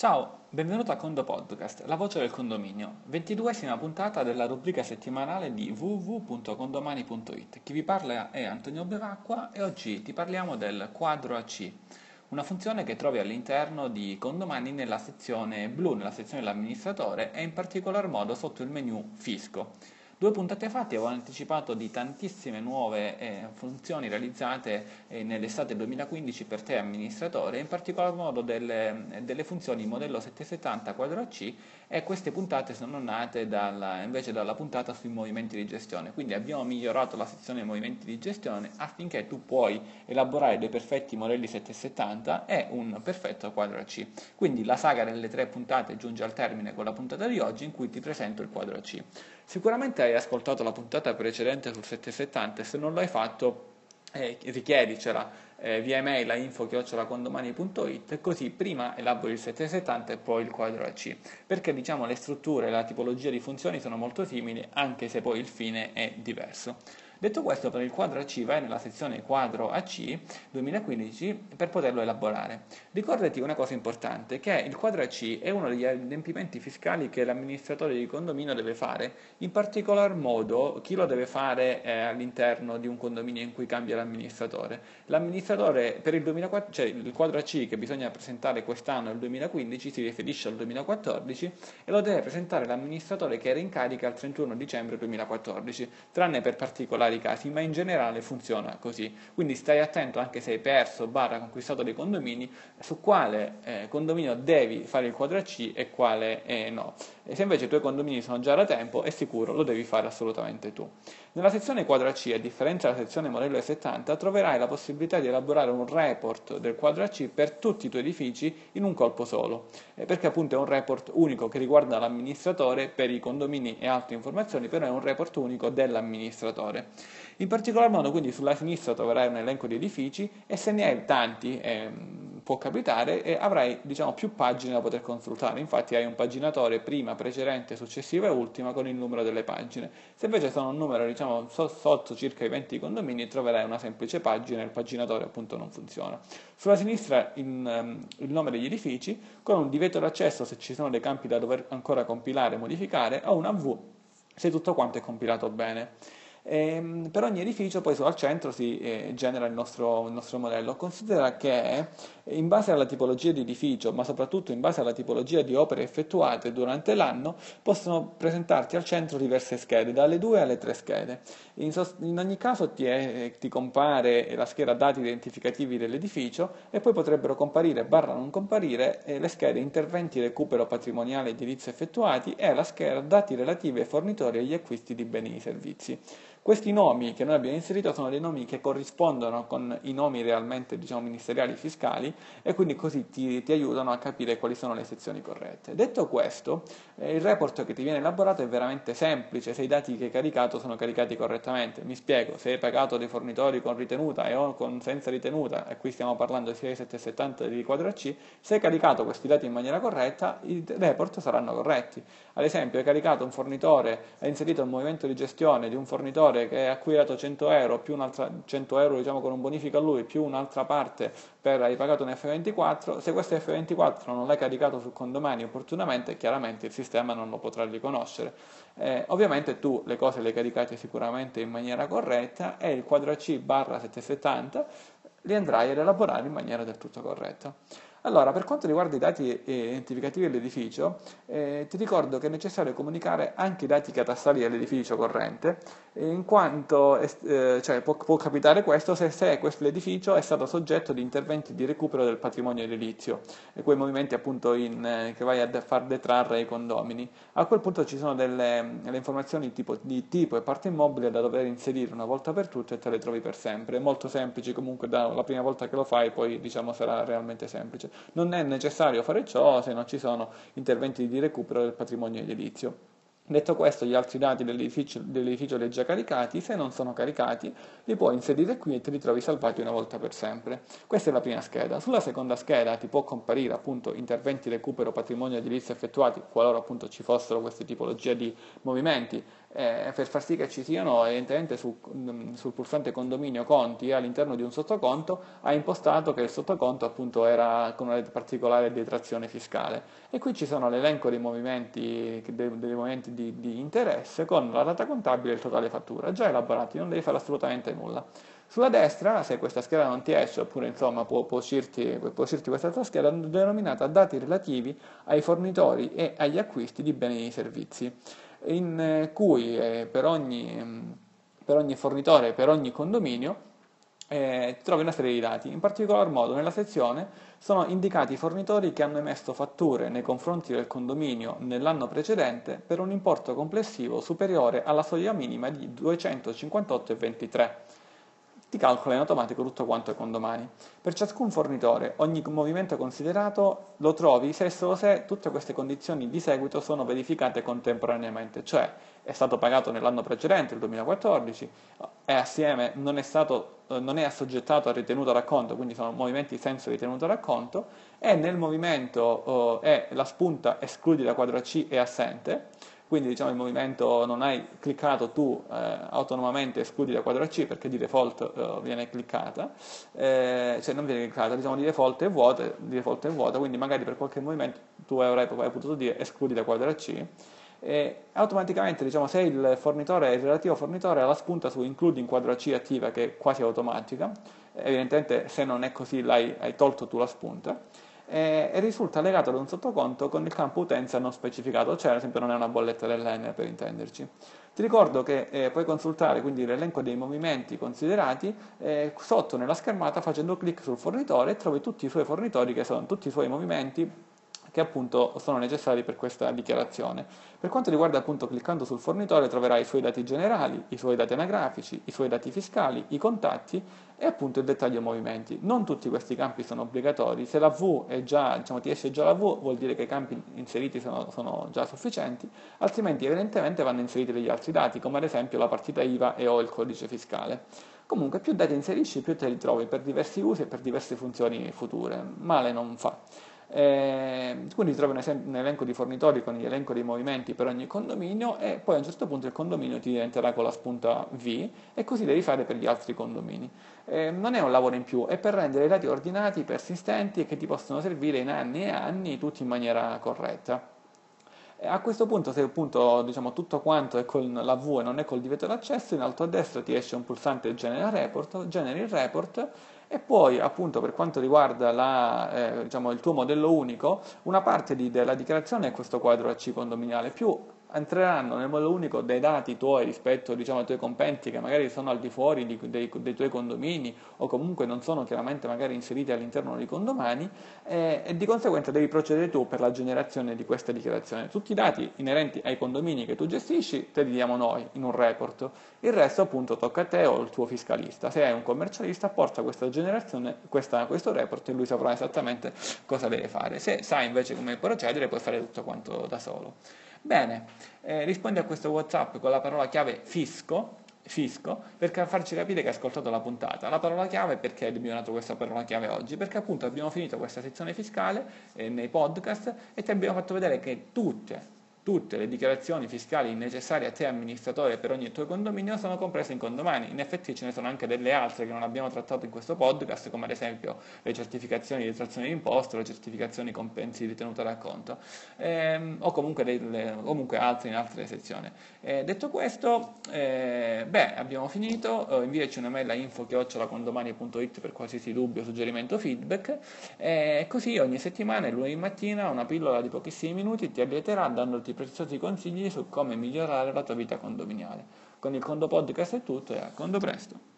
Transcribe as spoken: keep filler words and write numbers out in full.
Ciao, benvenuto a Condo Podcast, la voce del condominio, ventiduesima puntata della rubrica settimanale di w w w punto condomani punto i t. Chi vi parla è Antonio Bevacqua e oggi ti parliamo del quadro A C, una funzione che trovi all'interno di Condomani nella sezione blu, nella sezione dell'amministratore e in particolar modo sotto il menu Fisco. Due puntate fa ti avevo anticipato di tantissime nuove eh, funzioni realizzate eh, nell'estate duemilaquindici per te amministratore, in particolar modo delle, delle funzioni modello settecentosettanta quadro A C, e queste puntate sono nate dalla, invece dalla puntata sui movimenti di gestione. Quindi abbiamo migliorato la sezione movimenti di gestione affinché tu puoi elaborare dei perfetti modelli settecentosettanta e un perfetto quadro A C. Quindi la saga delle tre puntate giunge al termine con la puntata di oggi in cui ti presento il quadro A C. Sicuramente hai ascoltato la puntata precedente sul settecentosettanta e se non l'hai fatto eh, richiedicela eh, via email a info chiocciola condomani punto i t, così prima elabori il settecentosettanta e poi il quadro A C, perché diciamo le strutture e la tipologia di funzioni sono molto simili, anche se poi il fine è diverso. Detto questo, per il quadro A C vai nella sezione quadro A C duemilaquindici per poterlo elaborare. Ricordati una cosa importante, che il quadro A C è uno degli adempimenti fiscali che l'amministratore di condominio deve fare, in particolar modo chi lo deve fare eh, all'interno di un condominio in cui cambia l'amministratore. L'amministratore per il duemilaquattordici, cioè il quadro A C che bisogna presentare quest'anno, il duemilaquindici, si riferisce al duemilaquattordici e lo deve presentare l'amministratore che era in carica al trentuno dicembre duemilaquattordici, tranne per particolari casi, ma in generale funziona così. Quindi stai attento, anche se hai perso barra conquistato dei condomini, su quale eh, condominio devi fare il quadro A C e quale eh, no. E se invece i tuoi condomini sono già da tempo, è sicuro lo devi fare assolutamente tu. Nella sezione quadro A C, a differenza della sezione modello settanta, troverai la possibilità di elaborare un report del quadro A C per tutti i tuoi edifici in un colpo solo, eh, perché appunto è un report unico che riguarda l'amministratore. Per i condomini e altre informazioni, però è un report unico dell'amministratore. In particolar modo, quindi, sulla sinistra troverai un elenco di edifici e se ne hai tanti eh, può capitare e avrai, diciamo, più pagine da poter consultare. Infatti hai un paginatore prima, precedente, successiva e ultima con il numero delle pagine. Se invece sono un numero, diciamo, sotto circa i venti condomini, troverai una semplice pagina e il paginatore appunto non funziona. Sulla sinistra in, um, il nome degli edifici con un divieto d'accesso se ci sono dei campi da dover ancora compilare e modificare, o una V se tutto quanto è compilato bene. E per ogni edificio poi al centro si eh, genera il nostro, il nostro modello. Considera che in base alla tipologia di edificio, ma soprattutto in base alla tipologia di opere effettuate durante l'anno, possono presentarti al centro diverse schede, dalle due alle tre schede. In, sost- in ogni caso ti, è, ti compare la scheda dati identificativi dell'edificio e poi potrebbero comparire, barra non comparire, eh, le schede interventi recupero patrimoniale edilizio effettuati e la scheda dati relativi ai fornitori e agli acquisti di beni e servizi. Questi nomi che noi abbiamo inserito sono dei nomi che corrispondono con i nomi realmente, diciamo, ministeriali fiscali, e quindi così ti, ti aiutano a capire quali sono le sezioni corrette. Detto questo, eh, il report che ti viene elaborato è veramente semplice se i dati che hai caricato sono caricati correttamente. Mi spiego: se hai pagato dei fornitori con ritenuta e o con senza ritenuta, e qui stiamo parlando sia di settecentosettanta che di quadro A C, se hai caricato questi dati in maniera corretta, i report saranno corretti. Ad esempio, hai caricato un fornitore, hai inserito un movimento di gestione di un fornitore che ha acquistato cento euro, più un'altra cento euro, diciamo, con un bonifico a lui, più un'altra parte per hai pagato un effe ventiquattro. Se questo effe ventiquattro non l'hai caricato su Condomani opportunamente, chiaramente il sistema non lo potrà riconoscere. Eh, ovviamente tu le cose le caricate sicuramente in maniera corretta e il quadro A C barra settecentosettanta li andrai ad elaborare in maniera del tutto corretta. Allora, per quanto riguarda i dati identificativi dell'edificio, eh, ti ricordo che è necessario comunicare anche i dati catastali dell'edificio corrente, in quanto eh, cioè, può, può capitare questo se, se questo edificio è stato soggetto di interventi di recupero del patrimonio edilizio, e quei movimenti appunto in, eh, che vai a far detrarre ai condomini. A quel punto ci sono delle, delle informazioni tipo, di tipo e parte immobile da dover inserire una volta per tutte e te le trovi per sempre. È molto semplice, comunque da, la prima volta che lo fai poi, diciamo, sarà realmente semplice. Non è necessario fare ciò se non ci sono interventi di recupero del patrimonio edilizio. Detto questo, gli altri dati dell'edificio, dell'edificio li hai già caricati. Se non sono caricati li puoi inserire qui e te li trovi salvati una volta per sempre. Questa è la prima scheda. Sulla seconda scheda ti può comparire appunto interventi recupero patrimonio edilizio effettuati, qualora appunto ci fossero queste tipologie di movimenti, eh, per far sì che ci siano, evidentemente sul, sul pulsante condominio conti all'interno di un sottoconto ha impostato che il sottoconto appunto era con una particolare detrazione fiscale, e qui ci sono l'elenco dei movimenti, dei, dei movimenti di, di interesse con la rata contabile e il totale fattura già elaborati, non devi fare assolutamente nulla. Sulla destra, se questa scheda non ti esce, oppure insomma può, può, uscirti, può uscirti questa altra scheda denominata dati relativi ai fornitori e agli acquisti di beni e servizi, in cui eh, per, ogni, per ogni fornitore, per ogni condominio, Eh, trovi una serie di dati. In particolar modo nella sezione sono indicati i fornitori che hanno emesso fatture nei confronti del condominio nell'anno precedente per un importo complessivo superiore alla soglia minima di duecentocinquantotto virgola ventitré. Ti calcola in automatico tutto quanto è Condomani. Per ciascun fornitore, ogni movimento considerato lo trovi se e solo se tutte queste condizioni di seguito sono verificate contemporaneamente, cioè è stato pagato nell'anno precedente, il duemilaquattordici, e assieme non è, stato, non è assoggettato a ritenuto racconto, quindi sono movimenti senza ritenuto racconto, e nel movimento eh, è la spunta escludi la quadra C è assente. Quindi diciamo il movimento non hai cliccato tu eh, autonomamente, escludi la quadra C perché di default eh, viene cliccata, eh, cioè non viene cliccata, diciamo di default è vuota, di default è vuota, quindi magari per qualche movimento tu avrai, avrai potuto dire escludi la quadra C. E automaticamente diciamo se il fornitore, il relativo fornitore ha la spunta su include in quadra C attiva, che è quasi automatica, evidentemente se non è così l'hai hai tolto tu la spunta, e risulta legato ad un sottoconto con il campo utenza non specificato, cioè ad esempio non è una bolletta dell'Enel, per intenderci. Ti ricordo che eh, puoi consultare quindi l'elenco dei movimenti considerati eh, sotto nella schermata facendo clic sul fornitore, e trovi tutti i suoi fornitori, che sono tutti i suoi movimenti che appunto sono necessari per questa dichiarazione. Per quanto riguarda appunto, cliccando sul fornitore troverai i suoi dati generali, i suoi dati anagrafici, i suoi dati fiscali, i contatti e appunto il dettaglio movimenti. Non tutti questi campi sono obbligatori, se la V è già, diciamo, ti esce già la V vuol dire che i campi inseriti sono, sono già sufficienti, altrimenti evidentemente vanno inseriti degli altri dati, come ad esempio la partita I V A e o il codice fiscale. Comunque più dati inserisci più te li trovi per diversi usi e per diverse funzioni future, male non fa. Eh, quindi trovi un, esempio, un elenco di fornitori con l'elenco dei movimenti per ogni condominio, e poi a un certo punto il condominio ti diventerà con la spunta V, e così devi fare per gli altri condomini. Eh, non è un lavoro in più, è per rendere i dati ordinati, persistenti e che ti possono servire in anni e anni, tutti in maniera corretta. A questo punto, se appunto diciamo tutto quanto è con la V e non è col divieto d'accesso, in alto a destra ti esce un pulsante genera report, generi il report, e poi appunto per quanto riguarda la, eh, diciamo, il tuo modello unico, una parte di, della dichiarazione è questo quadro A C condominiale, più entreranno nel modello unico dei dati tuoi rispetto diciamo, ai tuoi compensi che magari sono al di fuori di, dei, dei tuoi condomini, o comunque non sono chiaramente magari inseriti all'interno di Condomani, eh, e di conseguenza devi procedere tu per la generazione di questa dichiarazione. Tutti i dati inerenti ai condomini che tu gestisci te li diamo noi in un report, il resto appunto tocca a te o al tuo fiscalista. Se hai un commercialista porta questa generazione, questa, questo report, e lui saprà esattamente cosa deve fare. Se sai invece come procedere puoi fare tutto quanto da solo. Bene, eh, rispondi a questo WhatsApp con la parola chiave fisco, fisco, per farci capire che hai ascoltato la puntata. La parola chiave, perché abbiamo dato questa parola chiave oggi? Perché appunto abbiamo finito questa sezione fiscale eh, nei podcast, e ti abbiamo fatto vedere che tutte Tutte le dichiarazioni fiscali necessarie a te amministratore per ogni tuo condominio sono comprese in Condomani. In effetti ce ne sono anche delle altre che non abbiamo trattato in questo podcast, come ad esempio le certificazioni di detrazione di imposta, le certificazioni compensi di tenuta racconto, ehm, o comunque, delle, comunque altre in altre sezioni. Eh, detto questo, eh, beh, abbiamo finito. Eh, inviaci una mail a info chiocciola condomani punto it per qualsiasi dubbio, suggerimento, feedback. Eh, così ogni settimana, lunedì mattina, una pillola di pochissimi minuti ti abieterà dandoti preziosi consigli su come migliorare la tua vita condominiale. Con il Condo Podcast è tutto, e a Condo presto!